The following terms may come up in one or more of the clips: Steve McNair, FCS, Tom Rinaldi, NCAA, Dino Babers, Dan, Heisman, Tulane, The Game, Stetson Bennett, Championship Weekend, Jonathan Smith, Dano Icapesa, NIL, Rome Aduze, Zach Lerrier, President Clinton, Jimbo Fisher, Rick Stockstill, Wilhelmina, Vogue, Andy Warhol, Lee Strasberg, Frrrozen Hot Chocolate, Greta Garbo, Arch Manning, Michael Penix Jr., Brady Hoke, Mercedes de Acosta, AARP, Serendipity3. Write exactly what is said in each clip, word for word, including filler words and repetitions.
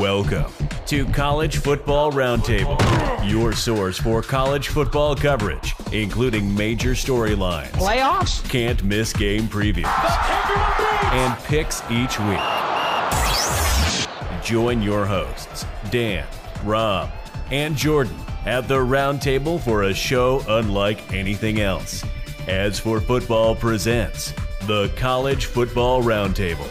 Welcome to College Football Roundtable, your source for college football coverage, including major storylines, playoffs, can't miss game previews, and picks each week. Join your hosts, Dan, Rob, and Jordan at the Roundtable for a show unlike anything else. As for Football presents the College Football Roundtable.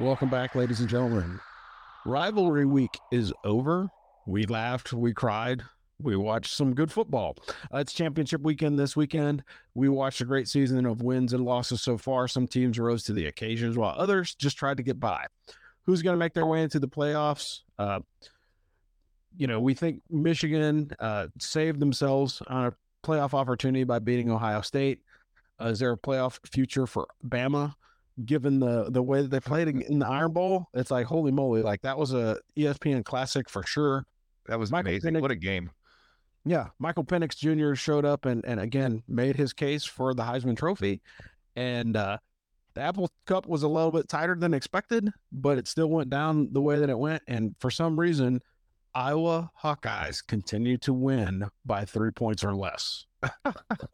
Welcome back, ladies and gentlemen. Rivalry week is over. We laughed, we cried, we watched some good football. Uh, it's championship weekend this weekend. We watched a great season of wins and losses so far. Some teams rose to the occasions while others just tried to get by. Who's going to make their way into the playoffs? Uh, you know, we think Michigan uh, saved themselves on a playoff opportunity by beating Ohio State. Uh, is there a playoff future for Bama? Given the the way that they played in the Iron Bowl, it's like, holy moly, like that was a E S P N classic for sure. That was Michael amazing. Penix, what a game. Yeah. Michael Penix Junior showed up and, and again, made his case for the Heisman Trophy. And uh, the Apple Cup was a little bit tighter than expected, but it still went down the way that it went. And for some reason, Iowa Hawkeyes continue to win by three points or less.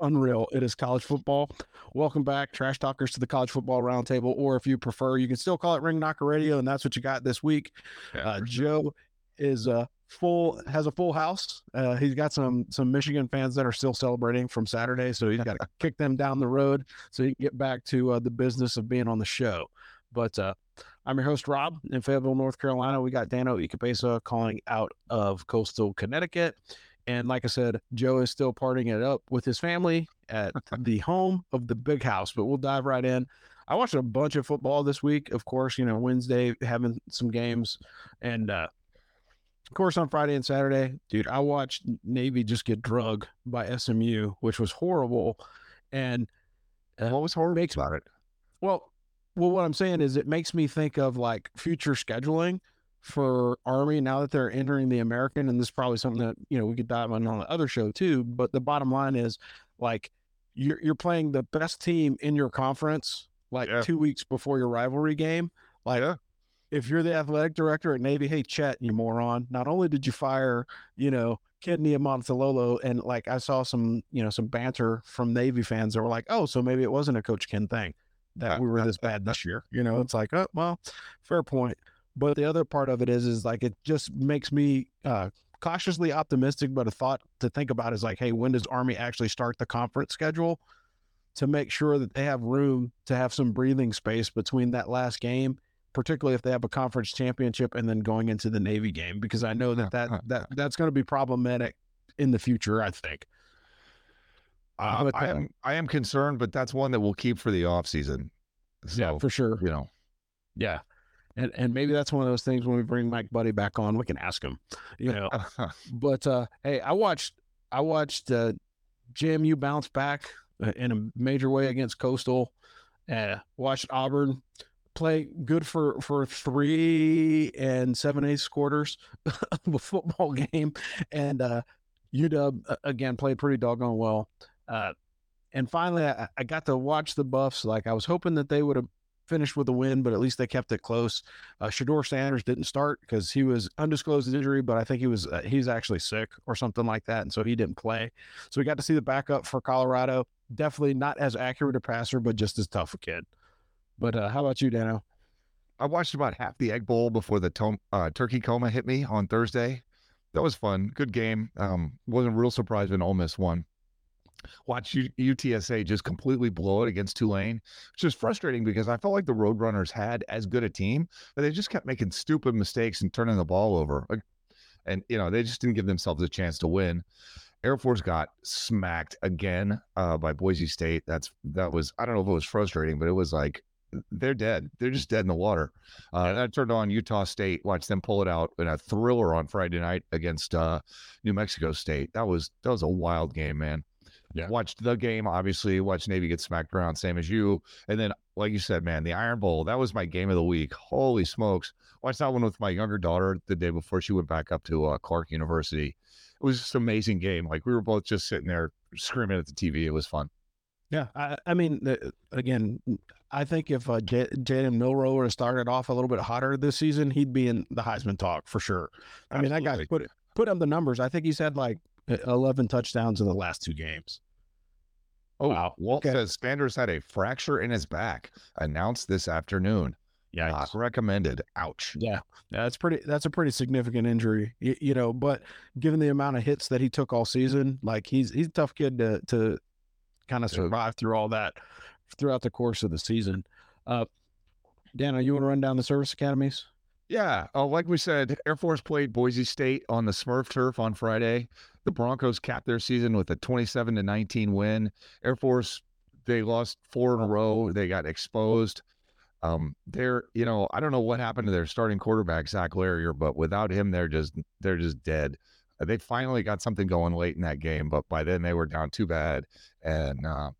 Unreal. It is college football. Welcome back, trash talkers, to the College Football Roundtable, or if you prefer, you can still call it Ring Knocker Radio, and that's what you got this week. Yeah, uh, Joe sure. is uh, full, has a full house. Uh, he's got some some Michigan fans that are still celebrating from Saturday, so he's got to kick them down the road so he can get back to uh, the business of being on the show. But uh, I'm your host, Rob, in Fayetteville, North Carolina. We got Dano Icapesa calling out of Coastal, Connecticut. And like I said, Joe is still partying it up with his family at the home of the Big House, but we'll dive right in. I watched a bunch of football this week. Of course, you know, Wednesday having some games. And, uh, of course, on Friday and Saturday, dude, I watched Navy just get drugged by S M U, which was horrible. And uh, what was horrible makes, about it? Well, well, what I'm saying is it makes me think of like future scheduling for Army now that they're entering the American, and this is probably something that, you know, we could dive on on the other show too, but the bottom line is like you're you're playing the best team in your conference like yeah. two weeks before your rivalry game. Like yeah. if you're the athletic director at Navy, hey Chet, you moron, not only did you fire, you know, Kidney and Montalolo, and like I saw some, you know, some banter from Navy fans that were like, oh, so maybe it wasn't a Coach Ken thing that we were this bad this year. You know, it's like, oh well, fair point. But the other part of it is, is like, it just makes me uh, cautiously optimistic, but a thought to think about is like, hey, when does Army actually start the conference schedule to make sure that they have room to have some breathing space between that last game, particularly if they have a conference championship and then going into the Navy game, because I know that, that, that that's going to be problematic in the future, I think. Uh, I am, I am concerned, but that's one that we'll keep for the offseason. So, yeah, for sure. You know, yeah. And and maybe that's one of those things when we bring Mike Buddy back on, we can ask him, you know. But uh, hey, I watched I watched uh, J M U bounce back in a major way against Coastal. Uh, watched Auburn play good for, for three and seven eighths quarters of a football game, and uh, U W again played pretty doggone well. Uh, and finally, I, I got to watch the Buffs. Like I was hoping that they would have finished with a win, but at least they kept it close. Uh, Shador Sanders didn't start because he was undisclosed injury, but I think he was uh, he's actually sick or something like that, and so he didn't play. So we got to see the backup for Colorado. Definitely not as accurate a passer, but just as tough a kid. But uh, how about you, Dano? I watched about half the Egg Bowl before the to- uh, turkey coma hit me on Thursday. That was fun. Good game. Um, wasn't real surprised when Ole Miss won. Watch U T S A just completely blow it against Tulane, which is frustrating because I felt like the Roadrunners had as good a team, but they just kept making stupid mistakes and turning the ball over. And, you know, they just didn't give themselves a chance to win. Air Force got smacked again uh, by Boise State. That's that was, I don't know if it was frustrating, but it was like, they're dead. They're just dead in the water. Uh, and I turned on Utah State, watched them pull it out in a thriller on Friday night against uh, New Mexico State. That was that was a wild game, man. Yeah. Watched the game, obviously. Watched Navy get smacked around, same as you. And then, like you said, man, the Iron Bowl, that was my game of the week. Holy smokes. Watched that one with my younger daughter the day before she went back up to uh, Clark University. It was just an amazing game. Like, we were both just sitting there screaming at the T V. It was fun. Yeah. I, I mean, again, I think if uh, J- Jaden Milroe would have started off a little bit hotter this season, he'd be in the Heisman talk for sure. I Absolutely. mean, that guy put put up the numbers. I think he's had like eleven touchdowns in the last two games. Oh, wow. Walt okay. says Sanders had a fracture in his back, announced this afternoon. Yeah, uh, recommended. Ouch. Yeah, that's pretty. That's a pretty significant injury, you, you know. But given the amount of hits that he took all season, like he's he's a tough kid to to kind of survive through all that throughout the course of the season. Uh, Dan, you want to run down the service academies? Yeah, uh, like we said, Air Force played Boise State on the Smurf turf on Friday. The Broncos capped their season with a twenty-seven to nineteen win. Air Force, they lost four in a row. They got exposed. Um, they're, you know, I don't know what happened to their starting quarterback, Zach Lerrier, but without him, they're just, they're just dead. They finally got something going late in that game, but by then they were down too bad. And uh,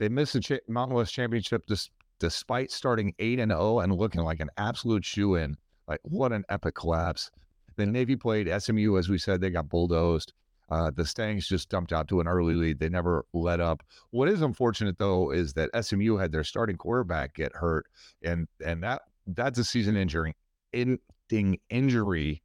they missed the Ch- Mountain West Championship dis- despite starting eight and oh and looking like an absolute shoe-in. Like, what an epic collapse. Then Navy played S M U, as we said, they got bulldozed. Uh, the Stangs just dumped out to an early lead. They never let up. What is unfortunate, though, is that S M U had their starting quarterback get hurt, and and that that's a season injury. Ending injury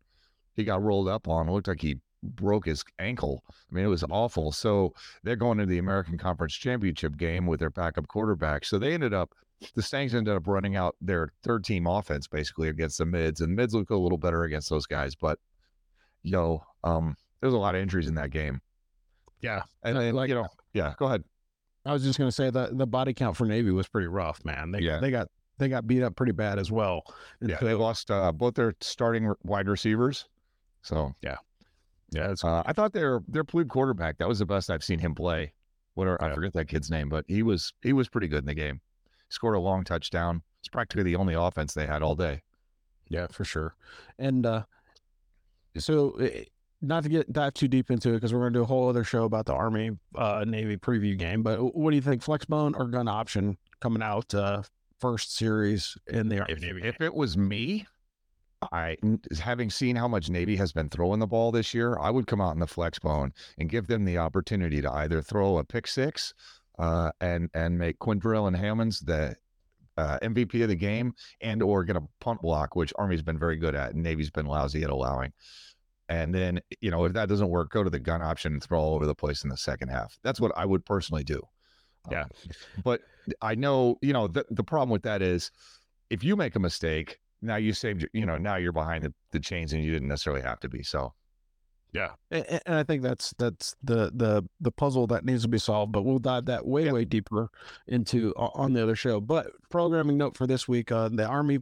he got rolled up on. It looked like he broke his ankle. I mean, it was awful. So they're going into the American Conference Championship game with their backup quarterback. So they ended up, the Stangs ended up running out their third-team offense, basically, against the mids, and mids look a little better against those guys. But, you know, um, there's a lot of injuries in that game. Yeah. And, and like, you know, yeah, go ahead. I was just going to say that the body count for Navy was pretty rough, man. They, yeah. they got they got beat up pretty bad as well. And yeah, so they lost uh, both their starting wide receivers. So, yeah. Yeah, that's uh, I thought their their plebe quarterback, that was the best I've seen him play. Whatever, I forget that kid's name, but he was he was pretty good in the game. Scored a long touchdown. It's practically the only offense they had all day. Yeah, for sure. And uh, so, it, not to get dive too deep into it, because we're going to do a whole other show about the Army uh, Navy preview game. But what do you think, flexbone or gun option coming out uh, first series in the Army if, Navy? If it was me, I, having seen how much Navy has been throwing the ball this year, I would come out in the flexbone and give them the opportunity to either throw a pick six uh, and and make Quintrell and Hammonds the uh, M V P of the game, and or get a punt block, which Army's been very good at and Navy's been lousy at allowing. And then, you know, if that doesn't work, go to the gun option and throw all over the place in the second half. That's what I would personally do. Yeah. Um, but I know, you know, the, the problem with that is if you make a mistake, now you saved, you know, now you're behind the, the chains and you didn't necessarily have to be. So, yeah. And, and I think that's, that's the, the, the puzzle that needs to be solved, but we'll dive that way, yeah. way deeper into on the other show. But programming note for this week, uh, the Army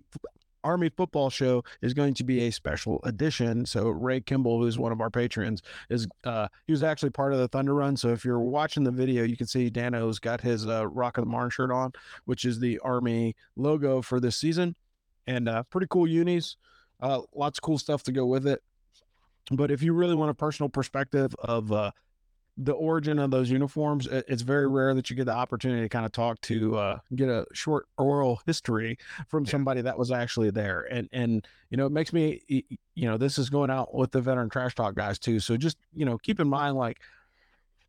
Army football show is going to be a special edition. So Ray Kimball, who's one of our patrons, is uh, he was actually part of the Thunder Run. So if you're watching the video, you can see Dano's got his uh, Rock of the Marne shirt on, which is the Army logo for this season. And uh, pretty cool unis, uh, lots of cool stuff to go with it. But if you really want a personal perspective of uh, the origin of those uniforms, it's very rare that you get the opportunity to kind of talk to, uh, get a short oral history from somebody that was actually there. And, and, you know, it makes me, you know, this is going out with the veteran trash talk guys too. So just, you know, keep in mind, like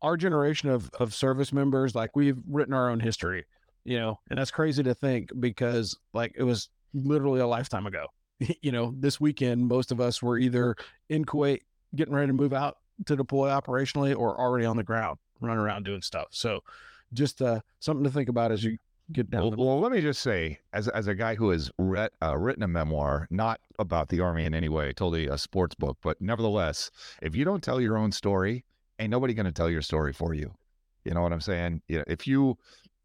our generation of, of service members, like we've written our own history, you know, and that's crazy to think because like it was literally a lifetime ago, you know, this weekend, most of us were either in Kuwait getting ready to move out to deploy operationally or already on the ground, running around doing stuff. So just uh, something to think about as you get down. Well, the- well let me just say, as as a guy who has read, uh, written a memoir, not about the Army in any way, totally a sports book, but nevertheless, if you don't tell your own story, ain't nobody going to tell your story for you. You know what I'm saying? You know, if you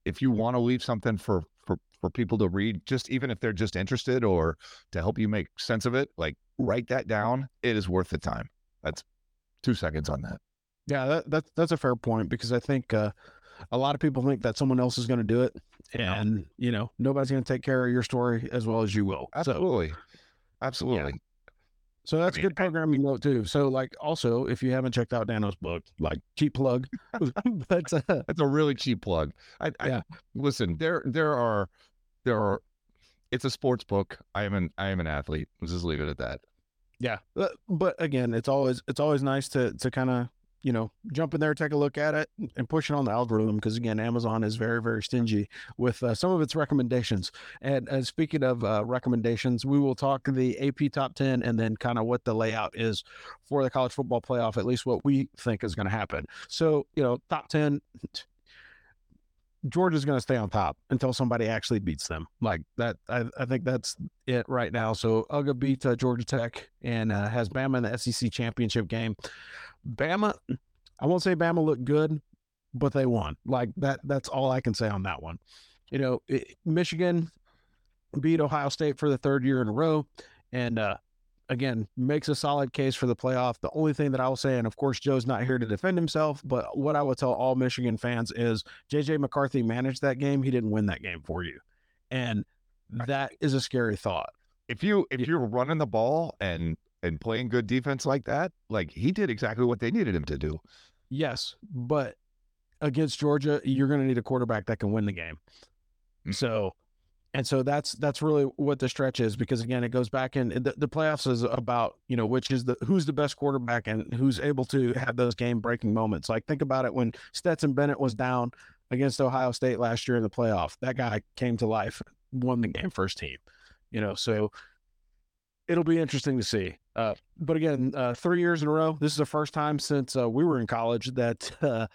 if you want to leave something for, for, for people to read, just even if they're just interested or to help you make sense of it, like write that down. It is worth the time. That's Two seconds on that. Yeah, that, that that's a fair point because I think uh, a lot of people think that someone else is going to do it, yeah. and you know nobody's going to take care of your story as well as you will. Absolutely, so, absolutely. Yeah. So that's I mean, a good programming note too. So like also, if you haven't checked out Dano's book, like cheap plug, that's a that's a really cheap plug. I, I yeah. Listen, there there are there are. It's a sports book. I am an I am an athlete. Let's just leave it at that. Yeah, but again, it's always it's always nice to to kind of you know, jump in there, take a look at it, and push it on the algorithm. Because again, Amazon is very, very stingy with uh, some of its recommendations. And uh, speaking of uh, recommendations, we will talk the A P top ten and then kind of what the layout is for the college football playoff, at least what we think is going to happen. So, you know, top ten, Georgia's going to stay on top until somebody actually beats them. Like that, I, I think that's it right now. So U G A beat uh, Georgia Tech and uh, has Bama in the S E C championship game. Bama, I won't say Bama looked good, but they won. Like that, that's all I can say on that one. You know, it, Michigan beat Ohio State for the third year in a row, and uh, again makes a solid case for the playoff. The only thing that I will say, and of course Joe's not here to defend himself, but what I will tell all Michigan fans is J J McCarthy managed that game. He didn't win that game for you, and that is a scary thought. If you if you're running the ball and. and playing good defense like that, like he did exactly what they needed him to do. Yes, but against Georgia, you're going to need a quarterback that can win the game. So, and so that's, that's really what the stretch is, because again, it goes back in the, the playoffs is about, you know, which is the, who's the best quarterback and who's able to have those game breaking moments. Like think about it when Stetson Bennett was down against Ohio State last year in the playoff, that guy came to life, won the game first team, you know, so it'll be interesting to see. Uh, but again, uh, three years in a row, this is the first time since uh, we were in college that uh,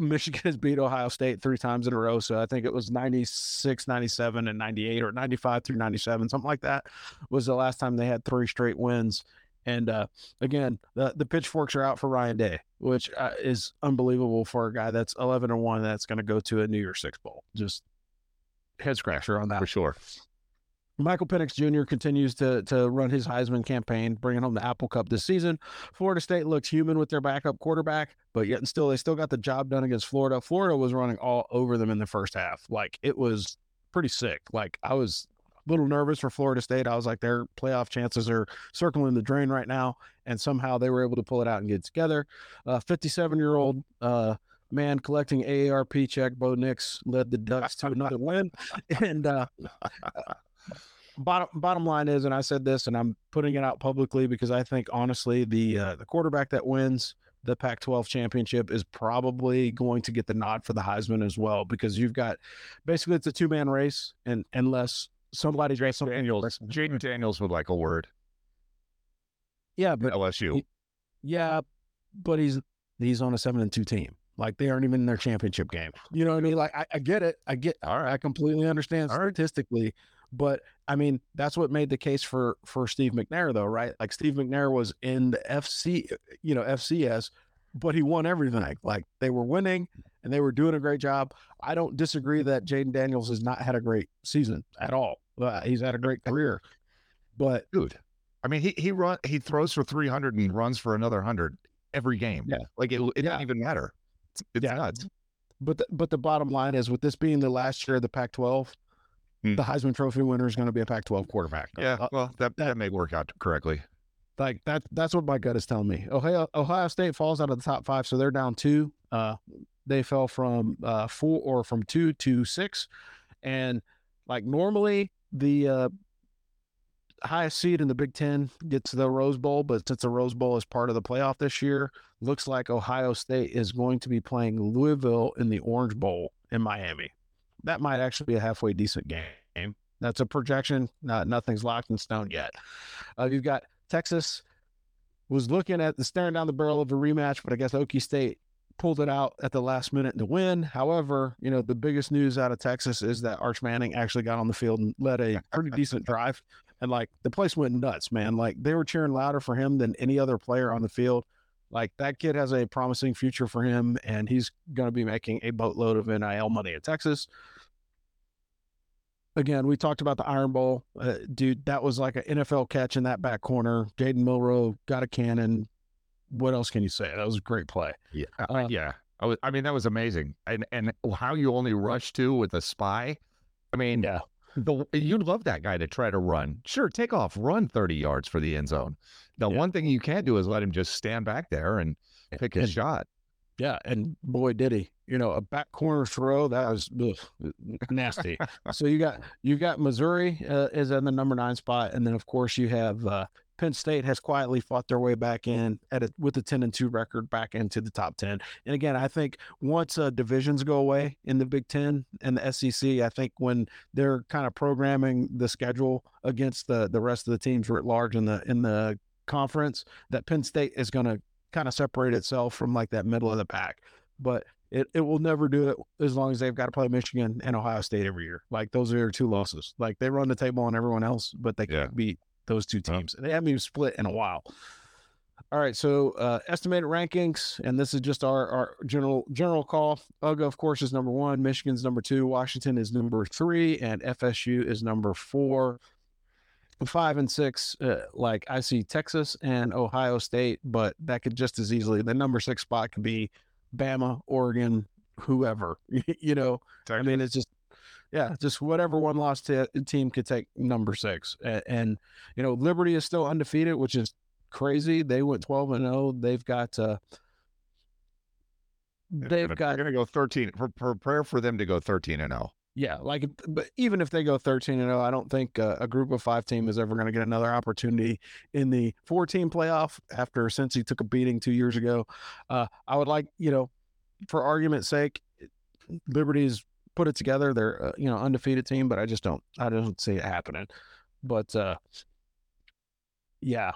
Michigan has beat Ohio State three times in a row. So I think it was ninety-six, ninety-seven, and ninety-eight, or ninety-five through ninety-seven, something like that was the last time they had three straight wins. And uh, again, the, the pitchforks are out for Ryan Day, which uh, is unbelievable for a guy that's eleven and one that's going to go to a New Year's Six Bowl. Just head scratcher on that. For sure. Michael Penix Junior continues to to run his Heisman campaign, bringing home the Apple Cup this season. Florida State looks human with their backup quarterback, but yet and still, they still got the job done against Florida. Florida was running all over them in the first half. Like, it was pretty sick. Like, I was a little nervous for Florida State. I was like, their playoff chances are circling the drain right now, and somehow they were able to pull it out and get it together. Uh, fifty-seven-year-old uh, man collecting A A R P check, Bo Nix, led the Ducks to another win. And... Uh, Bottom bottom line is, and I said this, and I'm putting it out publicly because I think honestly, the uh, the quarterback that wins the Pac twelve championship is probably going to get the nod for the Heisman as well, because you've got basically it's a two man race, and unless somebody's race, Daniels, Jaden Daniels would like a word. Yeah, but L S U. He, yeah, but he's he's on a seven and two team. Like, they aren't even in their championship game. You know what I mean? Like I, I get it. I get. All right. I completely understand statistically. But I mean, that's what made the case for, for Steve McNair though, right? Like Steve McNair was in the F C, you know, F C S, but he won everything. Like they were winning and they were doing a great job. I don't disagree that Jaden Daniels has not had a great season at all. Uh, he's had a great career, but dude, I mean, he, he run, he throws for three hundred and runs for another hundred every game. Yeah. Like it, it yeah. doesn't even matter. It's, it's yeah. nuts. But the, but the bottom line is with this being the last year of the Pac twelve, the Heisman Trophy winner is going to be a Pac twelve quarterback. Yeah, well, that, that may work out correctly. Like that, that's what my gut is telling me. Ohio, Ohio State falls out of the top five, so they're down two. Uh, they fell from uh, four or from two to six, and like normally the uh, highest seed in the Big Ten gets the Rose Bowl, but since the Rose Bowl is part of the playoff this year, looks like Ohio State is going to be playing Louisville in the Orange Bowl in Miami. That might actually be a halfway decent game. That's a projection. Not, nothing's locked in stone yet. Uh, you've got Texas was looking at the staring down the barrel of a rematch, but I guess Okie State pulled it out at the last minute to win. However, you know, the biggest news out of Texas is that Arch Manning actually got on the field and led a pretty decent drive. And like the place went nuts, man. Like they were cheering louder for him than any other player on the field. Like that kid has a promising future for him, and he's going to be making a boatload of N I L money at Texas. Again, we talked about the Iron Bowl. Uh, dude, that was like an N F L catch in that back corner. Jaden Milroe got a cannon. What else can you say? That was a great play. Yeah. Uh, yeah. I, was, I mean, that was amazing. And and how you only rush to with a spy. I mean, yeah. The, you'd love that guy to try to run. Sure, take off, run thirty yards for the end zone. The yeah. one thing you can't do is let him just stand back there and pick his and, shot. Yeah, and boy, did he. You know, a back corner throw, that was ugh, nasty. So you got you got Missouri uh, is in the number nine spot, and then, of course, you have uh, Penn State has quietly fought their way back in at a, with a ten and two record back into the top ten. And again, I think once uh, divisions go away in the Big Ten and the S E C, I think when they're kind of programming the schedule against the the rest of the teams writ large in the in the conference, that Penn State is going to kind of separate itself from like that middle of the pack. But It it will never do it as long as they've got to play Michigan and Ohio State every year. Like, those are their two losses. Like, they run the table on everyone else, but they can't yeah. beat those two teams. And they haven't even split in a while. All right, so uh, estimated rankings, and this is just our, our general general call. U G A, of course, is number one. Michigan's number two. Washington is number three. And F S U is number four. Five and six, uh, like, I see Texas and Ohio State, but that could just as easily, the number six spot could be Bama, Oregon, whoever, you know, Texas. I mean, it's just, yeah, just whatever one loss t- team could take number six. And, and, you know, Liberty is still undefeated, which is crazy. They went twelve and oh. They've got, uh, they've gonna, got, they're going to go thirteen. Prepare for them to go thirteen and oh. Yeah. Like, but even if they go thirteen and oh, I don't think uh, a group of five team is ever going to get another opportunity in the four team playoff after Cincy took a beating two years ago. Uh, I would like, you know, for argument's sake, Liberty's put it together. They're, uh, you know, undefeated team, but I just don't, I don't see it happening. But uh, yeah,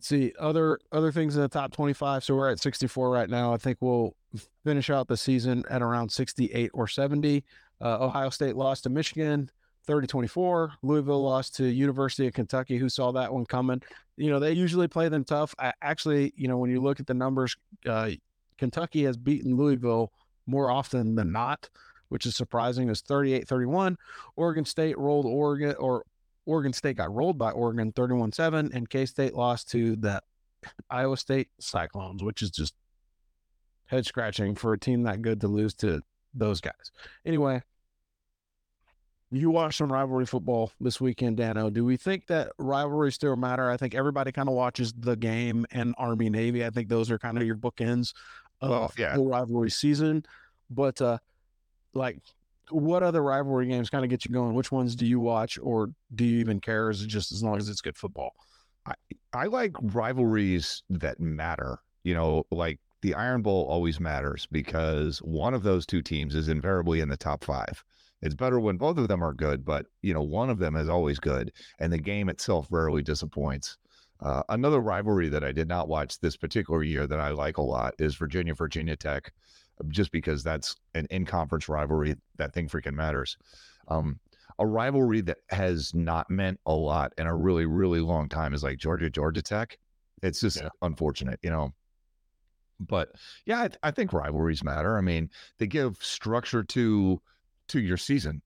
see other, other things in the top twenty-five. So we're at sixty-four right now. I think we'll finish out the season at around sixty-eight or seventy. Uh, Ohio State lost to Michigan thirty twenty-four. Louisville lost to University of Kentucky. Who saw that one coming? You know, they usually play them tough. I actually, you know, when you look at the numbers, uh, Kentucky has beaten Louisville more often than not, which is surprising. It was thirty-eight thirty-one. Oregon State rolled Oregon, or Oregon State got rolled by Oregon thirty-one seven, and K-State lost to the Iowa State Cyclones, which is just head scratching for a team that good to lose to those guys. Anyway, you watched some rivalry football this weekend, Dano. Do we think that rivalries still matter? I think everybody kind of watches the game and Army Navy. I think those are kind of your bookends of well, yeah. the rivalry season. But uh, like, what other rivalry games kind of get you going? Which ones do you watch, or do you even care? Is it just as long as it's good football? I I like rivalries that matter. You know, like, the Iron Bowl always matters because one of those two teams is invariably in the top five. It's better when both of them are good, but, you know, one of them is always good, and the game itself rarely disappoints. Uh, another rivalry that I did not watch this particular year that I like a lot is Virginia, Virginia Tech, just because that's an in-conference rivalry. That thing freaking matters. Um, a rivalry that has not meant a lot in a really, really long time is like Georgia, Georgia Tech. It's just yeah. unfortunate, you know. But yeah, I, th- I think rivalries matter. I mean, they give structure to to your season.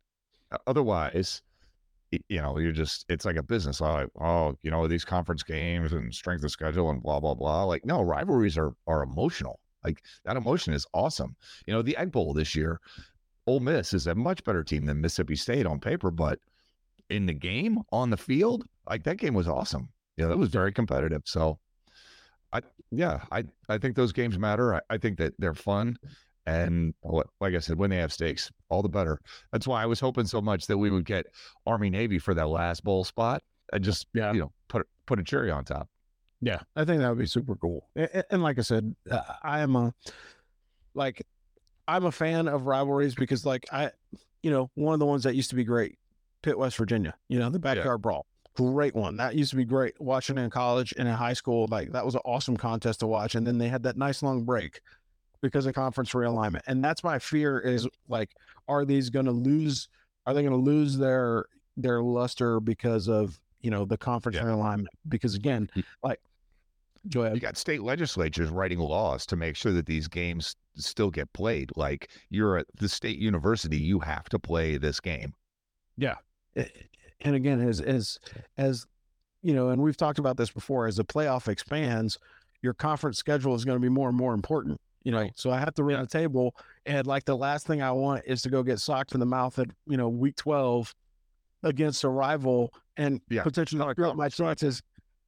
Otherwise, you know, you're just, it's like a business. Like, oh, you know, these conference games and strength of schedule and blah, blah, blah. Like, no, rivalries are are emotional. Like, that emotion is awesome. You know, the Egg Bowl this year, Ole Miss is a much better team than Mississippi State on paper, but in the game, on the field, like, that game was awesome. Yeah, that was very competitive. So I, yeah, I, I think those games matter. I, I think that they're fun. And like I said, when they have stakes, all the better. That's why I was hoping so much that we would get Army-Navy for that last bowl spot. I just, yeah. you know, put put a cherry on top. Yeah, I think that would be super cool. And, and like I said, I am a, like, I'm a fan of rivalries because, like, I, you know, one of the ones that used to be great, Pitt, West Virginia, you know, the backyard yeah. brawl. Great one. That used to be great watching in college and in high school. Like, that was an awesome contest to watch. And then they had that nice long break because of conference realignment. And that's my fear is, like, are these going to lose? Are they going to lose their, their luster because of, you know, the conference yeah. realignment? Because again, like, Joy, you got state legislatures writing laws to make sure that these games still get played. Like, you're at the state university, you have to play this game. Yeah. It, And again, as, as, as, you know, and we've talked about this before, as the playoff expands, your conference schedule is going to be more and more important, you know? Right. So I have to run the table, and like, the last thing I want is to go get socked in the mouth at, you know, week twelve against a rival and yeah. potentially screw up my chances.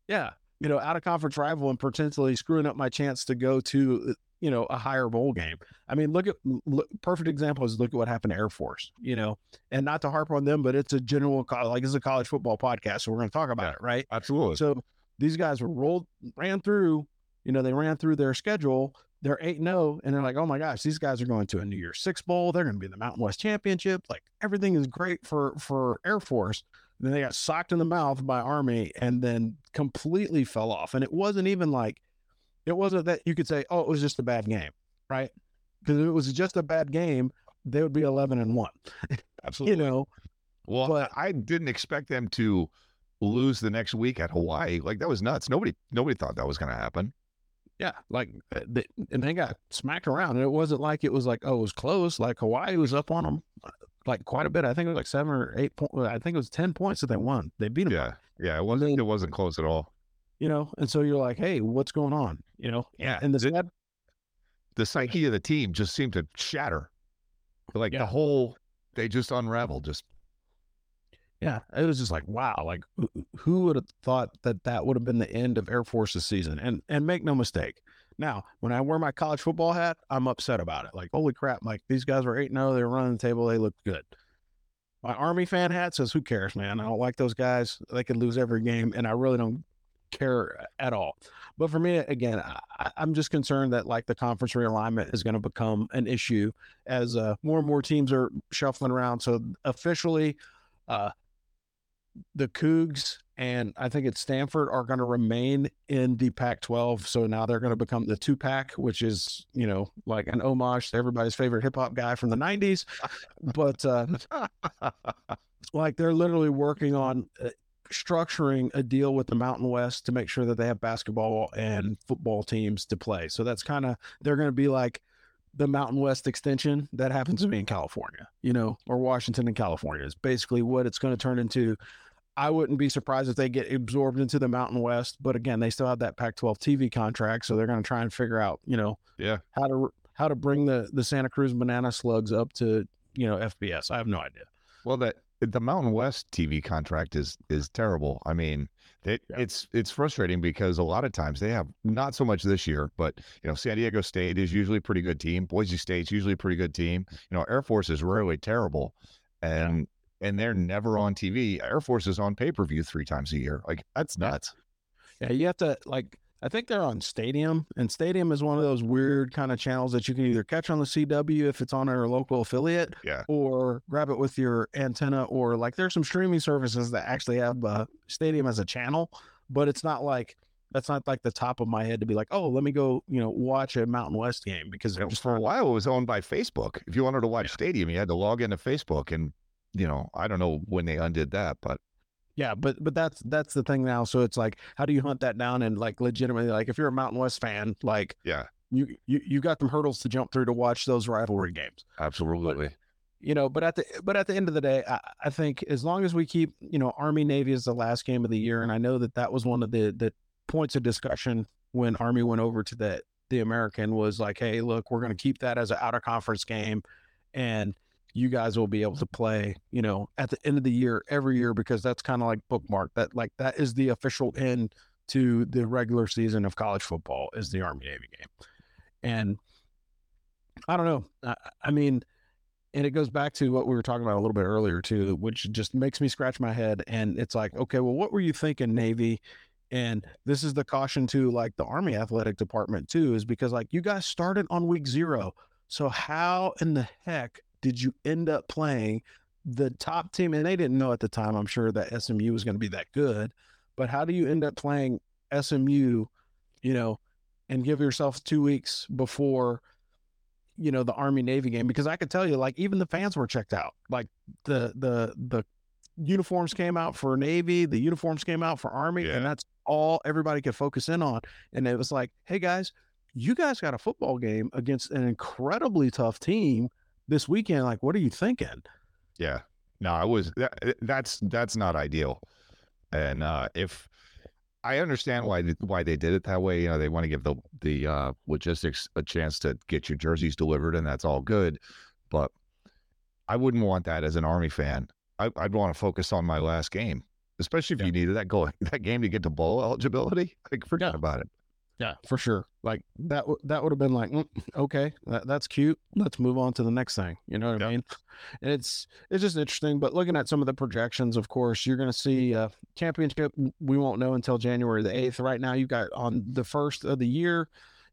Yeah. You know, out of conference rival and potentially screwing up my chance to go to, you know, a higher bowl game. I mean, look at look, perfect example is look at what happened to Air Force, you know, and not to harp on them, but it's a general, like, it's a college football podcast, so we're going to talk about yeah, it, right? Absolutely. So, these guys were rolled, ran through, you know, they ran through their schedule. They're eight and oh, and they're like, oh my gosh, these guys are going to a New Year's Six Bowl. They're going to be in the Mountain West Championship. Like, everything is great for, for Air Force. And then they got socked in the mouth by Army and then completely fell off. And it wasn't even like, it wasn't that you could say, oh, it was just a bad game, right? Because if it was just a bad game, they would be eleven and one. Absolutely. You know? Well, but I didn't expect them to lose the next week at Hawaii. Like, that was nuts. Nobody, nobody thought that was going to happen. Yeah, like, they, and they got smacked around, and it wasn't like it was like, oh, it was close. Like, Hawaii was up on them, like, quite a bit. I think it was like seven or eight points. I think it was ten points that they won. They beat them. Yeah, yeah, it wasn't, then, it wasn't close at all. You know, and so you're like, hey, what's going on? You know, yeah, and the it, sad- the psyche of the team just seemed to shatter. Like, yeah. the whole, they just unraveled. Just yeah, it was just like, wow, like, who would have thought that that would have been the end of Air Force's season? And and make no mistake, now, when I wear my college football hat, I'm upset about it. Like, holy crap, like, these guys were eight and oh, they were running the table, they looked good. My Army fan hat says, who cares, man? I don't like those guys. They could lose every game, and I really don't care at all. But for me, again, I, I'm just concerned that, like, the conference realignment is going to become an issue as uh, more and more teams are shuffling around. So officially, uh, the Cougs and I think it's Stanford are going to remain in the Pac twelve. So now they're going to become the two pack, which is, you know, like an homage to everybody's favorite hip hop guy from the nineties. But uh, like, they're literally working on uh, structuring a deal with the Mountain West to make sure that they have basketball and football teams to play. So that's kind of, they're going to be like the Mountain West extension that happens to be in California, you know, or Washington and California is basically what it's going to turn into. I wouldn't be surprised if they get absorbed into the Mountain West, but again, they still have that Pac twelve T V contract. So they're going to try and figure out, you know, yeah, how to, how to bring the, the Santa Cruz banana slugs up to, you know, F B S. I have no idea. Well, that the Mountain West T V contract is, is terrible. I mean, it, yeah. it's, it's frustrating because a lot of times they have, not so much this year, but, you know, San Diego State is usually a pretty good team. Boise State's usually a pretty good team. You know, Air Force is rarely terrible, and, yeah. and they're never on T V. Air Force is on pay-per-view three times a year. Like, that's nuts. Yeah. You have to, like, I think they're on Stadium, and Stadium is one of those weird kind of channels that you can either catch on the C W if it's on our local affiliate, yeah. or grab it with your antenna, or like there's some streaming services that actually have uh, Stadium as a channel, but it's not like, that's not like the top of my head to be like, oh, let me go, you know, watch a Mountain West game, because it was, for a while it was owned by Facebook. If you wanted to watch yeah. Stadium, you had to log into Facebook, and, you know, I don't know when they undid that, but. Yeah, but but that's that's the thing now. So it's like, how do you hunt that down? And like, legitimately, like, if you're a Mountain West fan, like, yeah, you you, you got some hurdles to jump through to watch those rivalry games. Absolutely. But, you know, but at the but at the end of the day, I, I think as long as we keep, you know, Army Navy is the last game of the year, and I know that that was one of the the points of discussion when Army went over to the the American, was like, hey, look, we're going to keep that as an out of conference game, and you guys will be able to play, you know, at the end of the year, every year, because that's kind of like bookmarked. That, like, that is the official end to the regular season of college football, is the Army Navy game. And I don't know. I, I mean, and it goes back to what we were talking about a little bit earlier too, which just makes me scratch my head. And it's like, okay, well, what were you thinking, Navy? And this is the caution to, like, the Army athletic department too, is because, like, you guys started on week zero. So how in the heck did you end up playing the top team? And they didn't know at the time, I'm sure, that S M U was going to be that good, but how do you end up playing S M U, you know, and give yourself two weeks before, you know, the Army Navy game? Because I could tell you, like, even the fans were checked out. Like, the, the, the uniforms came out for Navy, the uniforms came out for Army, yeah. and that's all everybody could focus in on. And it was like, hey guys, you guys got a football game against an incredibly tough team this weekend. Like, what are you thinking? Yeah, no, I was, that, that's, that's not ideal. And, uh, if I understand why, why they did it that way, you know, they want to give the, the, uh, logistics a chance to get your jerseys delivered, and that's all good, but I wouldn't want that as an Army fan. I, I'd want to focus on my last game, especially if yeah. you needed that goal, that game to get to bowl eligibility. Like, forget yeah. about it. Yeah, for sure. Like that, w- that would have been like, mm, okay, that, that's cute. Let's move on to the next thing. You know what yep. I mean? And it's, it's just interesting, but looking at some of the projections, of course, you're going to see uh championship. We won't know until January the eighth. Right now you've got on the first of the year,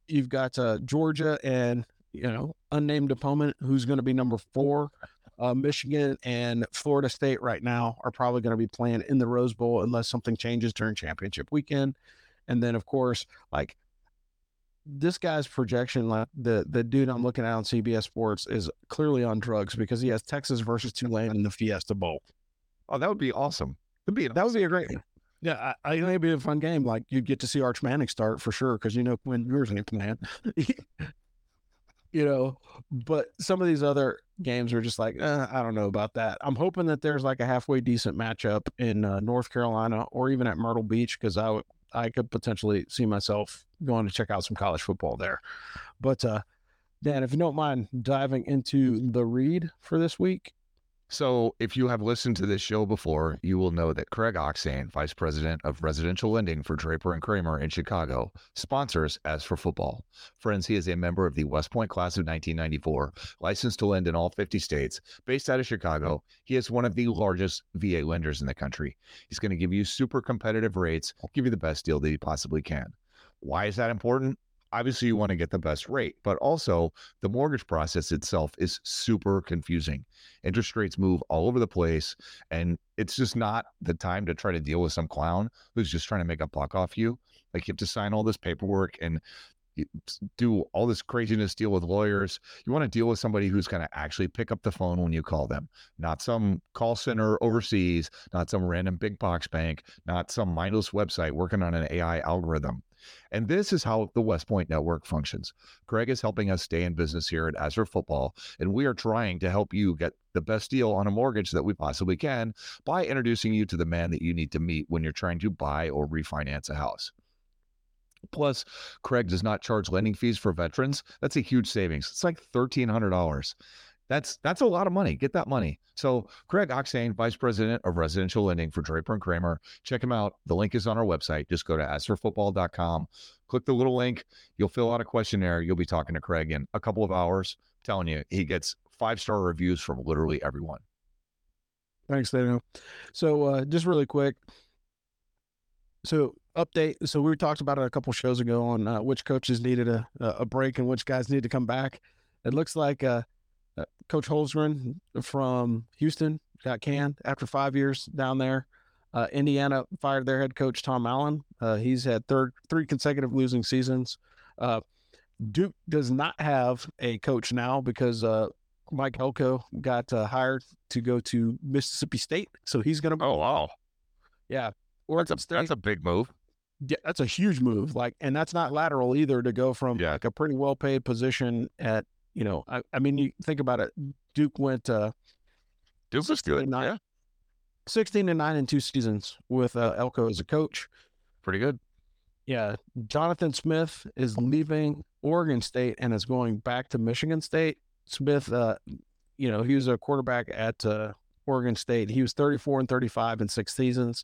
you've got uh, Georgia and, you know, unnamed opponent who's going to be number four. Uh, Michigan and Florida State right now are probably going to be playing in the Rose Bowl unless something changes during championship weekend. And then, of course, like this guy's projection, like the, the dude I'm looking at on C B S Sports is clearly on drugs because he has Texas versus Tulane in the Fiesta Bowl. Oh, that would be awesome. It'd be an that awesome would be a great game. Yeah, I, I think it'd be a fun game. Like you'd get to see Arch Manning start for sure because you know Quinn Ewers ain't playing. You know, but some of these other games are just like, eh, I don't know about that. I'm hoping that there's like a halfway decent matchup in uh, North Carolina or even at Myrtle Beach because I w- I could potentially see myself going to check out some college football there. But uh, Dan, if you don't mind diving into the read for this week. So if you have listened to this show before, you will know that Craig Oxsen, Vice President of Residential Lending for Draper and Kramer in Chicago, sponsors As for Football. Friends, he is a member of the West Point class of nineteen ninety-four, licensed to lend in all fifty states. Based out of Chicago, he is one of the largest V A lenders in the country. He's going to give you super competitive rates, give you the best deal that he possibly can. Why is that important? Obviously, you want to get the best rate, but also the mortgage process itself is super confusing. Interest rates move all over the place, and it's just not the time to try to deal with some clown who's just trying to make a buck off you. Like you have to sign all this paperwork and do all this craziness, deal with lawyers. You want to deal with somebody who's going to actually pick up the phone when you call them, not some call center overseas, not some random big box bank, not some mindless website working on an A I algorithm. And this is how the West Point Network functions. Craig is helping us stay in business here at Azure Football, and we are trying to help you get the best deal on a mortgage that we possibly can by introducing you to the man that you need to meet when you're trying to buy or refinance a house. Plus, Craig does not charge lending fees for veterans. That's a huge savings. It's like thirteen hundred dollars. That's that's a lot of money. Get that money. So Craig Oxsen, Vice President of Residential Lending for Draper and Kramer. Check him out. The link is on our website. Just go to ask for football dot com. Click the little link. You'll fill out a questionnaire. You'll be talking to Craig in a couple of hours. I'm telling you, he gets five-star reviews from literally everyone. Thanks, Daniel. So uh, just really quick. So update. So we talked about it a couple shows ago on uh, which coaches needed a, a break and which guys need to come back. It looks like uh, – Coach Holzgren from Houston got canned after five years down there. Uh, Indiana fired their head coach, Tom Allen. Uh, he's had third, three consecutive losing seasons. Uh, Duke does not have a coach now because uh, Mike Elko got uh, hired to go to Mississippi State. So he's going to. Oh, wow. Yeah. Oregon that's a, State. That's a big move. Yeah, that's a huge move. Like, and that's not lateral either to go from yeah. like a pretty well-paid position at, you know, I, I mean, you think about it. Duke went uh, Duke was good, yeah. sixteen and nine in two seasons with uh, Elko as a coach. Pretty good. Yeah, Jonathan Smith is leaving Oregon State and is going back to Michigan State. Smith, uh, you know, he was a quarterback at uh, Oregon State. He was thirty-four and thirty-five in six seasons,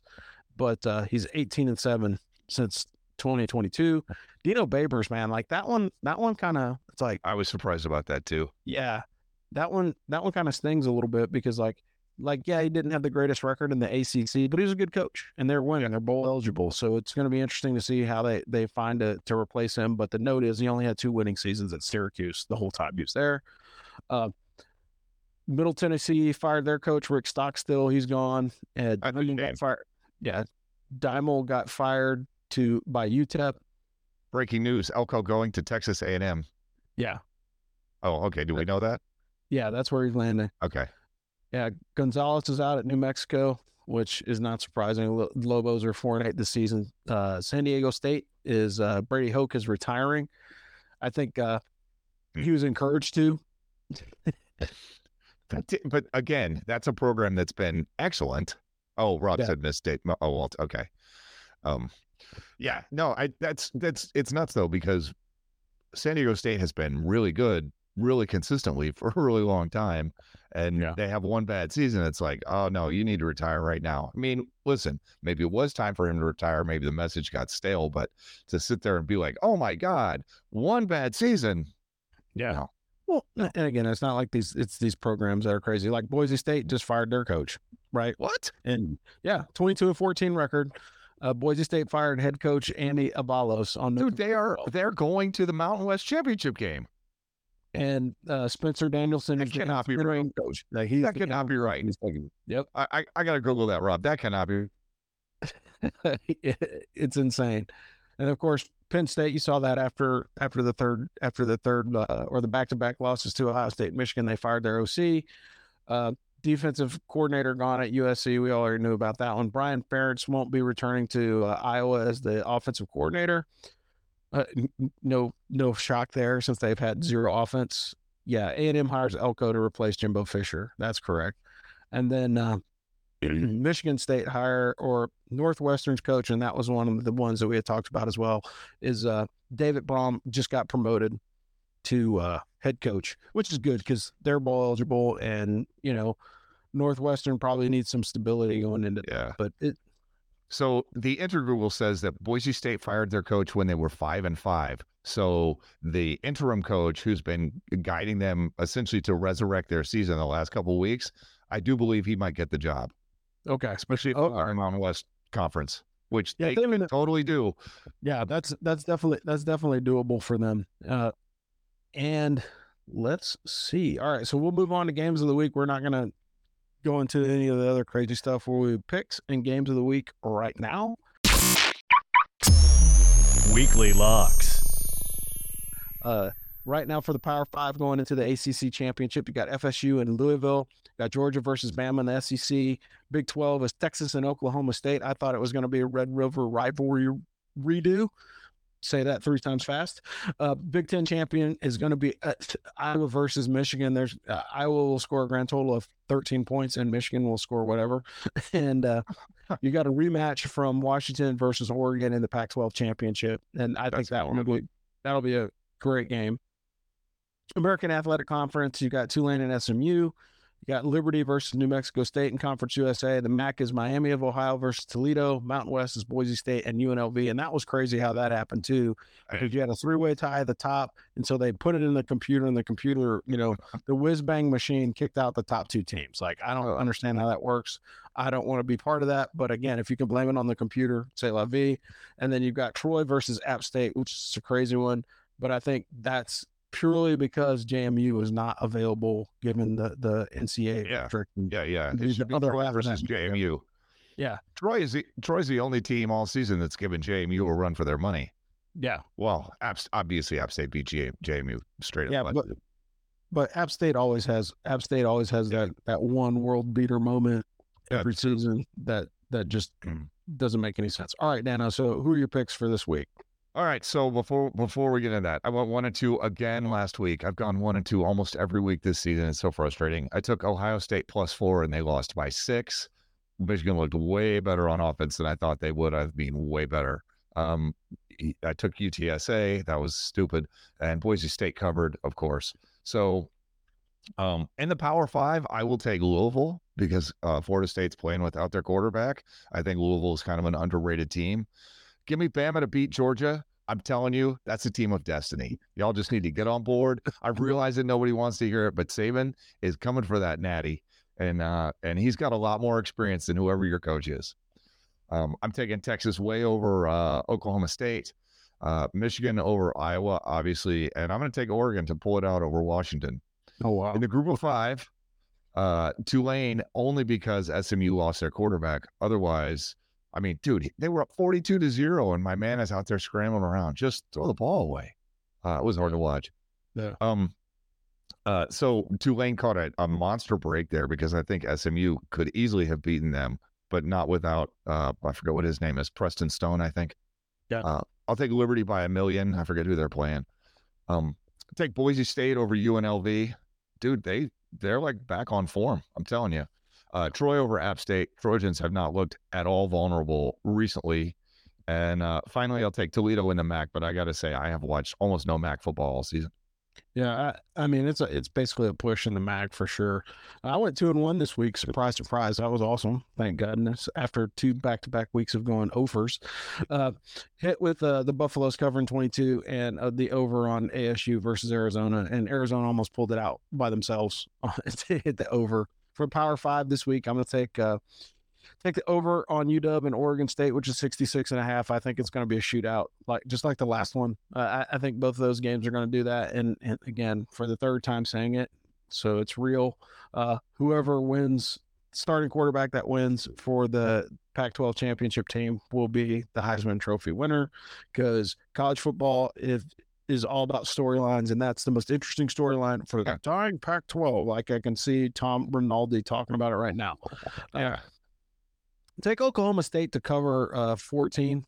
but uh, he's eighteen and seven since twenty twenty-two. Dino Babers, man, like that one, that one kind of, it's like, I was surprised about that too. Yeah. That one, that one kind of stings a little bit because like, like, yeah, he didn't have the greatest record in the A C C, but he was a good coach and they're winning. Yeah. They're bowl eligible. So it's going to be interesting to see how they, they find a, to replace him. But the note is he only had two winning seasons at Syracuse the whole time he was there. Uh, Middle Tennessee fired their coach, Rick Stockstill. He's gone. And got fired. Yeah. Dymel got fired to by U T E P. Breaking news: Elko going to Texas A and M. Yeah. Oh, okay. Do we know that? Yeah, that's where he's landing. Okay. Yeah, Gonzalez is out at New Mexico, which is not surprising. Lobos are four and eight this season. Uh, San Diego State is uh, Brady Hoke is retiring. I think uh, he was encouraged to. But again, that's a program that's been excellent. Oh, Rob yeah. said mistake. Oh, well, okay. Um. Yeah, no, I that's that's it's nuts though because San Diego State has been really good really consistently for a really long time, and yeah. they have one bad season, it's like, oh no, you need to retire right now. I mean, listen, maybe it was time for him to retire. Maybe the message got stale, but to sit there and be like, oh my God, one bad season. Yeah. No. Well, no. And again, it's not like these, it's these programs that are crazy. Like Boise State just fired their coach, right? What? And yeah, twenty-two and fourteen record. Uh, Boise State fired head coach Andy Avalos on November. Dude, they are, they're going to the Mountain West Championship game. And uh, Spencer Danielson that cannot be right. Coach. Like he, that he cannot be right. Yep. I, I, I got to Google that, Rob. That cannot be. It's insane. And of course, Penn State, you saw that after after the third after the third uh, or the back-to-back losses to Ohio State and Michigan, they fired their O C. Uh, defensive coordinator gone at U S C. We already knew about that one. Brian Ferentz won't be returning to uh, Iowa as the offensive coordinator. Uh, no, no shock there since they've had zero offense. Yeah, A and M hires Elko to replace Jimbo Fisher. That's correct. And then uh, Michigan State hire or Northwestern's coach, and that was one of the ones that we had talked about as well, is uh, David Brom just got promoted to uh, head coach, which is good because they're bowl eligible, and you know Northwestern probably needs some stability going into yeah. that. But it. So the Intergoogle says that Boise State fired their coach when they were five and five. So the interim coach who's been guiding them essentially to resurrect their season the last couple of weeks, I do believe he might get the job. Okay. Especially in the Mountain West Conference, which yeah, they, they mean, totally do. Yeah, that's that's definitely that's definitely doable for them. Uh, and let's see. All right, so we'll move on to games of the week. We're not going to go into any of the other crazy stuff where we picks and games of the week right now. Weekly locks. Uh, right now for the Power Five going into the A C C Championship, you got F S U and Louisville. You got Georgia versus Bama in the S E C. Big twelve is Texas and Oklahoma State. I thought it was going to be a Red River rivalry redo. Say that three times fast. Uh, Big Ten champion is going to be Iowa versus Michigan. There's uh, Iowa will score a grand total of thirteen points, and Michigan will score whatever. And uh, you got a rematch from Washington versus Oregon in the Pac twelve championship, and I That's think that one will be that'll be a great game. American Athletic Conference, you got Tulane and S M U. You got Liberty versus New Mexico State in Conference U S A. The M A C is Miami of Ohio versus Toledo. Mountain West is Boise State and U N L V. And that was crazy how that happened, too, because you had a three-way tie at the top. And so they put it in the computer, and the computer, you know, the whiz-bang machine kicked out the top two teams. Like, I don't understand how that works. I don't want to be part of that. But, again, if you can blame it on the computer, c'est la vie. And then you've got Troy versus App State, which is a crazy one. But I think that's – purely because J M U is not available given the, the N C A A yeah. trick. Yeah, yeah. It should be other Troy versus J M U. Yeah. Troy is the, Troy's the only team all season that's given J M U a run for their money. Yeah. Well, obviously App State beat J M U straight yeah, up. But, but App State always has App State always has yeah. that, that one world beater moment yeah, every season that, that just mm. doesn't make any sense. All right, Dano, so who are your picks for this week? All right, so before before we get into that, I went one and two again last week. I've gone one and two almost every week this season. It's so frustrating. I took Ohio State plus four, and they lost by six. Michigan looked way better on offense than I thought they would. I've been way better. Um, I took U T S A. That was stupid. And Boise State covered, of course. So um, in the Power Five, I will take Louisville because uh, Florida State's playing without their quarterback. I think Louisville is kind of an underrated team. Give me Bama to beat Georgia. I'm telling you, that's a team of destiny. Y'all just need to get on board. I realize that nobody wants to hear it, but Saban is coming for that natty, and uh, and he's got a lot more experience than whoever your coach is. Um, I'm taking Texas way over uh, Oklahoma State, uh, Michigan over Iowa, obviously, and I'm going to take Oregon to pull it out over Washington. Oh, wow. In the group of five, uh, Tulane only because S M U lost their quarterback. Otherwise, I mean, dude, they were up forty-two to zero, and my man is out there scrambling around. Just throw the ball away. Uh, it was hard to watch. Yeah. Um. Uh. So Tulane caught a, a monster break there because I think S M U could easily have beaten them, but not without. Uh, I forget what his name is. Preston Stone, I think. Yeah. Uh, I'll take Liberty by a million. I forget who they're playing. Um. I'll take Boise State over U N L V. Dude, they they're like back on form. I'm telling you. Uh, Troy over App State. Trojans have not looked at all vulnerable recently. And uh, finally, I'll take Toledo in the M A C, but I got to say, I have watched almost no M A C football all season. Yeah, I, I mean, it's a, it's basically a push in the M A C for sure. I went two and one this week. Surprise, surprise. That was awesome. Thank goodness. After two back-to-back weeks of going offers, uh, hit with uh, the Buffaloes covering twenty-two and uh, the over on A S U versus Arizona. And Arizona almost pulled it out by themselves to hit the over. For Power Five this week, I'm going to take uh, take the over on U W and Oregon State, which is sixty-six and a half. I think it's going to be a shootout, like just like the last one. Uh, I, I think both of those games are going to do that. And, and again, for the third time saying it, so it's real. Uh, whoever wins, starting quarterback that wins for the Pac twelve championship team will be the Heisman Trophy winner, because college football if is all about storylines, and that's the most interesting storyline for the dying Pac twelve. Like I can see Tom Rinaldi talking about it right now. Yeah. Uh, Take Oklahoma State to cover uh, fourteen.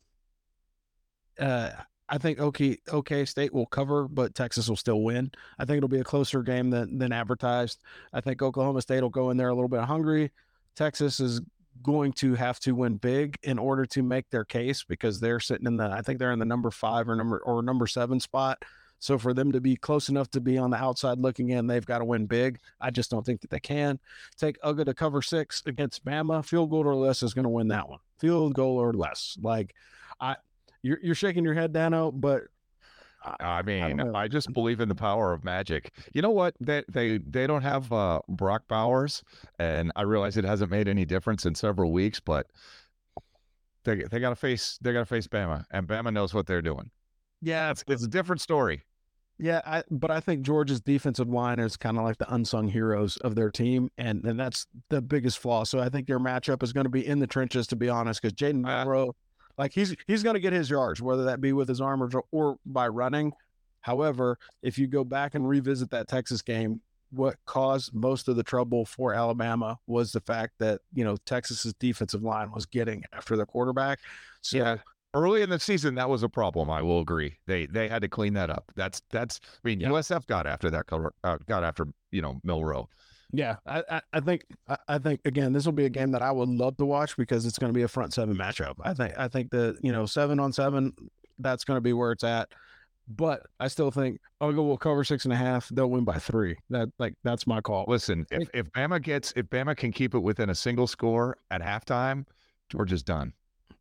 Uh, I think OK, OK State will cover, but Texas will still win. I think it'll be a closer game than, than advertised. I think Oklahoma State will go in there a little bit hungry. Texas is going to have to win big in order to make their case, because they're sitting in the, I think they're in the number five or number or number seven spot. So for them to be close enough to be on the outside looking in, they've got to win big. I just don't think that they can. Take U G A to cover six against Bama. Field goal or less is going to win that one. Field goal or less. Like, I, you're, you're shaking your head, Dano, but I, I mean, I, I just believe in the power of magic. You know what? They they, they don't have uh, Brock Bowers, and I realize it hasn't made any difference in several weeks, but they they got to face they got to face Bama, and Bama knows what they're doing. Yeah, it's, it's a different story. Yeah, I, but I think Georgia's defensive line is kind of like the unsung heroes of their team, and, and that's the biggest flaw. So I think their matchup is going to be in the trenches, to be honest, because Jaden Milroe, uh, like he's he's going to get his yards, whether that be with his arm or, or by running. However, if you go back and revisit that Texas game, what caused most of the trouble for Alabama was the fact that, you know, Texas's defensive line was getting after the quarterback. So, yeah. Early in the season, that was a problem. I will agree. They they had to clean that up. That's that's. I mean, yeah. U S F got after that. Uh, got after you know Milroe. Yeah, I, I, I think I think again, this will be a game that I would love to watch, because it's going to be a front seven matchup. I think I think the you know seven on seven, that's going to be where it's at. But I still think U G A will cover six and a half. They'll win by three. That like that's my call. Listen, if if Bama gets if Bama can keep it within a single score at halftime, Georgia's done.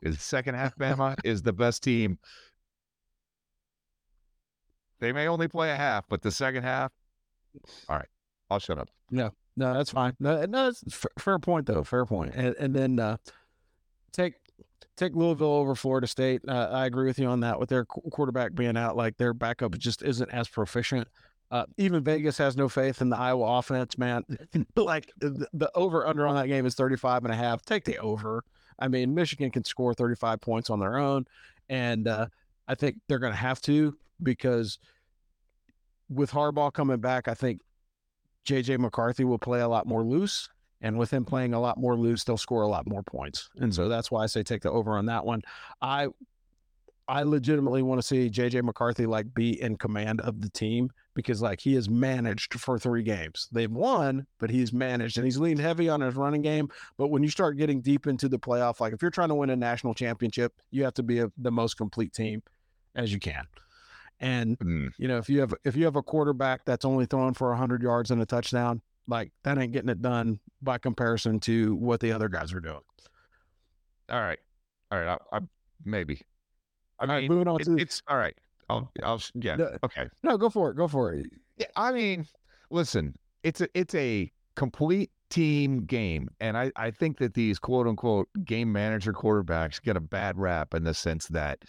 Is second half Bama is the best team. They may only play a half, but the second half. All right, I'll shut up. No, no, that's fine. No, no, it's f- fair point though. Fair point. And, and then uh, take take Louisville over Florida State. Uh, I agree with you on that. With their qu- quarterback being out, like their backup just isn't as proficient. Uh, even Vegas has no faith in the Iowa offense, man. Like the, the over under on that game is thirty-five and a half. Take the over. I mean, Michigan can score thirty-five points on their own, and uh, I think they're going to have to, because with Harbaugh coming back, I think J J McCarthy will play a lot more loose, and with him playing a lot more loose, they'll score a lot more points. And so that's why I say take the over on that one. I I legitimately want to see J J McCarthy like be in command of the team, because like he has managed for three games. They've won, but he's managed, and he's leaned heavy on his running game. But when you start getting deep into the playoff, like if you're trying to win a national championship, you have to be a, the most complete team as you can. And mm. you know, if you have if you have a quarterback that's only throwing for one hundred yards and a touchdown, like that ain't getting it done by comparison to what the other guys are doing. All right, all right, I, I, maybe. I mean, all right, moving on it, to... it's all right. I'll, I'll, yeah. No, okay. No, go for it. Go for it. Yeah, I mean, listen, it's a, it's a complete team game. And I, I think that these quote unquote game manager quarterbacks get a bad rap, in the sense that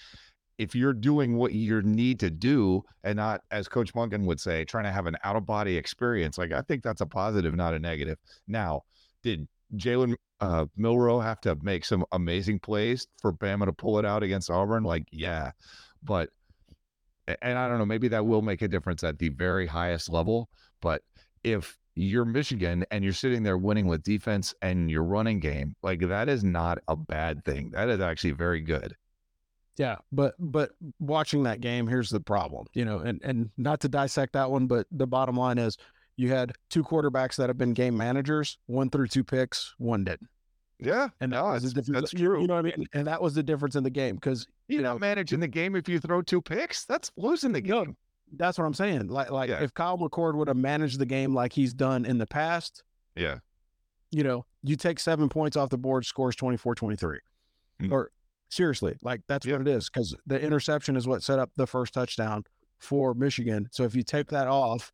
if you're doing what you need to do and not, as Coach Munkin would say, trying to have an out of body experience, like I think that's a positive, not a negative. Now, did Jalen uh, Milroe have to make some amazing plays for Bama to pull it out against Auburn? Like, yeah, but, and I don't know, maybe that will make a difference at the very highest level. But if you're Michigan and you're sitting there winning with defense and your running game, like that is not a bad thing. That is actually very good. Yeah, but but watching that game, here's the problem, you know, and, and not to dissect that one, but the bottom line is, you had two quarterbacks that have been game managers, one threw two picks, one didn't. Yeah. And that no, was the difference. That's true. You know what I mean? And that was the difference in the game, because you, you know, managing the game if you throw two picks, that's losing the game. That's what I'm saying. Like, like yeah. if Kyle McCord would have managed the game like he's done in the past, yeah, you know, you take seven points off the board, scores twenty-four twenty-three. Mm. Or seriously, like that's yeah. what it is, because the interception is what set up the first touchdown for Michigan. So if you take that off,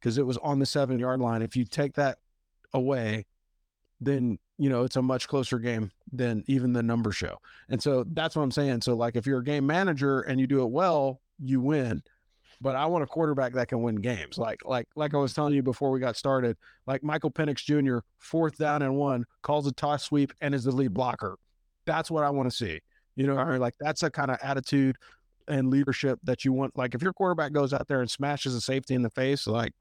because it was on the seven-yard line, if you take that away, then, you know, it's a much closer game than even the numbers show. And so that's what I'm saying. So, like, if you're a game manager and you do it well, you win. But I want a quarterback that can win games. Like, like, like I was telling you before we got started, like Michael Penix Junior, fourth down and one, calls a toss sweep and is the lead blocker. That's what I want to see. You know, I mean, like, that's the kind of attitude and leadership that you want. Like, if your quarterback goes out there and smashes a safety in the face, like,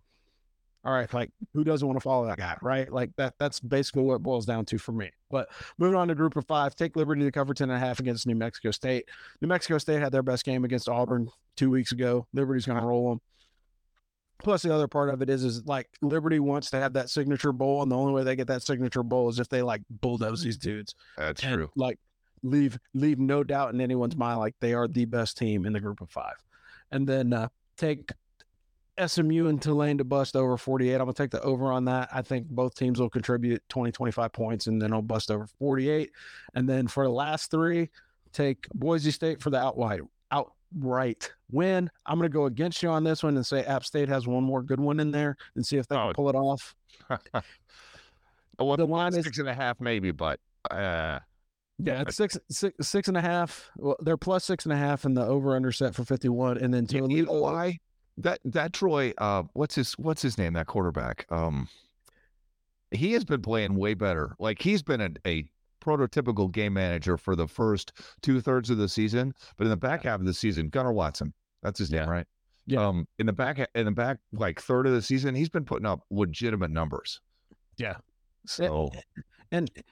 all right, like, who doesn't want to follow that guy, right? Like, that that's basically what it boils down to for me. But moving on to group of five, take Liberty to cover ten and a half against New Mexico State. New Mexico State had their best game against Auburn two weeks ago. Liberty's going to roll them. Plus, the other part of it is, is like, Liberty wants to have that signature bowl, and the only way they get that signature bowl is if they, like, bulldoze these dudes. That's and, true. Like, leave leave no doubt in anyone's mind, like, they are the best team in the group of five. And then uh, take – S M U and Tulane to bust over forty-eight. I'm going to take the over on that. I think both teams will contribute twenty, twenty-five points, and then I'll bust over forty-eight. And then for the last three, take Boise State for the outright, outright win. I'm going to go against you on this one and say App State has one more good one in there and see if they oh. can pull it off. Well, the line six is six and a half maybe, but uh... – yeah, it's six, six, six and a half. Well, they're plus six and a half in the over-under set for fifty-one. And then to you know why? That that Troy, uh, what's his what's his name? That quarterback. Um, he has been playing way better. Like, he's been a, a prototypical game manager for the first two thirds of the season, but in the back half of the season, Gunnar Watson, that's his yeah. name, right? Yeah. Um, in the back in the back like third of the season, he's been putting up legitimate numbers. Yeah. So and, and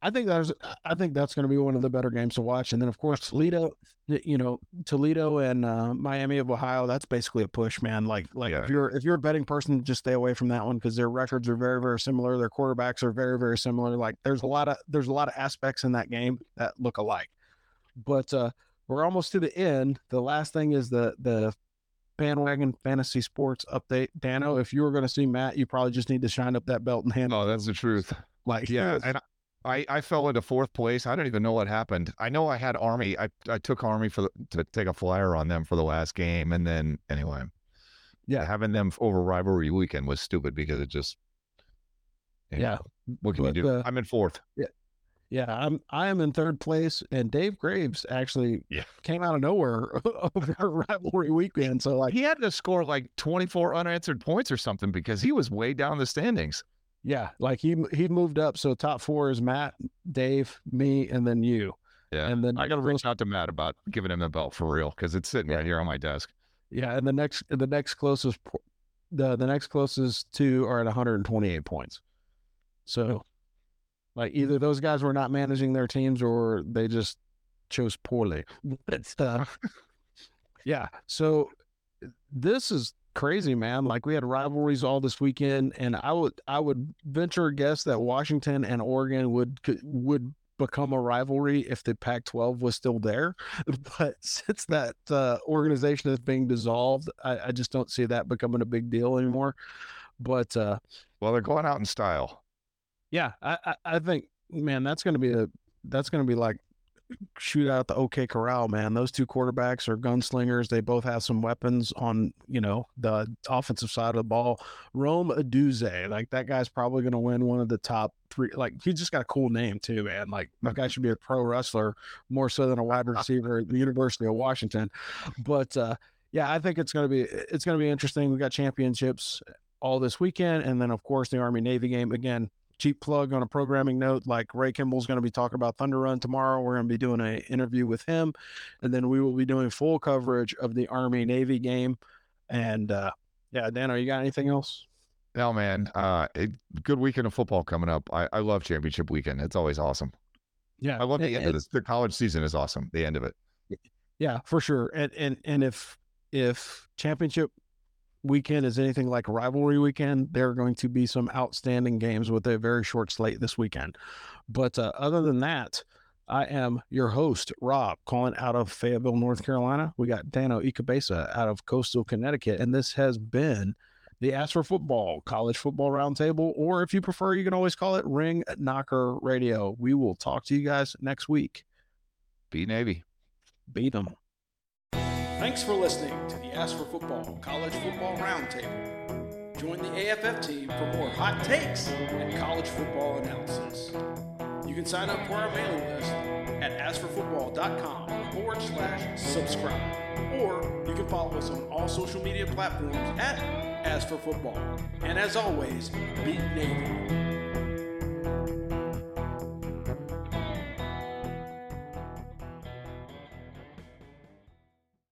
I think that's I think that's going to be one of the better games to watch. And then, of course, Toledo, you know, Toledo and uh, Miami of Ohio. That's basically a push, man. Like, like yeah. if you're if you're a betting person, just stay away from that one because their records are very, very similar. Their quarterbacks are very, very similar. Like, there's a lot of there's a lot of aspects in that game that look alike. But uh, we're almost to the end. The last thing is the the bandwagon fantasy sports update. Dano, if you were going to see Matt, you probably just need to shine up that belt and handle. Oh, that's the truth. Like, yeah. And I- I, I fell into fourth place. I don't even know what happened. I know I had Army. I, I took Army for the, to take a flyer on them for the last game. And then, anyway, yeah, having them over rivalry weekend was stupid because it just, you yeah. know, what can but, you do? Uh, I'm in fourth. Yeah. Yeah. I'm, I am in third place. And Dave Graves actually yeah. came out of nowhere over rivalry weekend. So, like, he had to score like twenty-four unanswered points or something because he was way down the standings. Yeah, like he he moved up. So top four is Matt, Dave, me, and then you. Yeah, and then I got to reach out to Matt about giving him the belt for real because it's sitting yeah. right here on my desk. Yeah, and the next the next closest the the next closest two are at one hundred twenty-eight points. So, like, either those guys were not managing their teams or they just chose poorly. But uh, yeah, so this is. Crazy, man. Like, we had rivalries all this weekend, and I would I would venture a guess that Washington and Oregon would would become a rivalry if the Pac twelve was still there. But since that uh, organization is being dissolved, I, I just don't see that becoming a big deal anymore. But uh, well, they're going out in style. Yeah, I, I, I think, man, that's going to be a that's going to be like. Shoot out the OK Corral, man. Those two quarterbacks are gunslingers. They both have some weapons on, you know, the offensive side of the ball. Rome Aduze, like, that guy's probably going to win one of the top three. Like, he just got a cool name too, man. Like, that guy should be a pro wrestler more so than a wide receiver at the University of Washington. But uh, yeah, I think it's going to be it's going to be interesting. We got championships all this weekend, and then of course the Army Navy game again. Cheap plug on a programming note, like, Ray Kimball's going to be talking about Thunder Run tomorrow. We're going to be doing an interview with him, and then we will be doing full coverage of the Army-Navy game. And, uh, yeah, Dano, you got anything else? No, man. Uh, it, good weekend of football coming up. I, I love championship weekend. It's always awesome. Yeah. I love the and, end and, of this. The college season is awesome, the end of it. Yeah, for sure. And and, and if if championship – weekend is anything like rivalry weekend, there are going to be some outstanding games with a very short slate this weekend. But uh, other than that, I am your host, Rob, calling out of Fayetteville, North Carolina. We got Dano Icabesa out of Coastal, Connecticut, and this has been the Ask for Football College Football Roundtable, or if you prefer, you can always call it Ring Knocker Radio. We will talk to you guys next week. Be Navy. Beat them. Thanks for listening to the Ask for Football College Football Roundtable. Join the A F F team for more hot takes and college football analysis. You can sign up for our mailing list at ask for football dot com forward slash subscribe. Or you can follow us on all social media platforms at Ask for Football. And as always, beat Navy.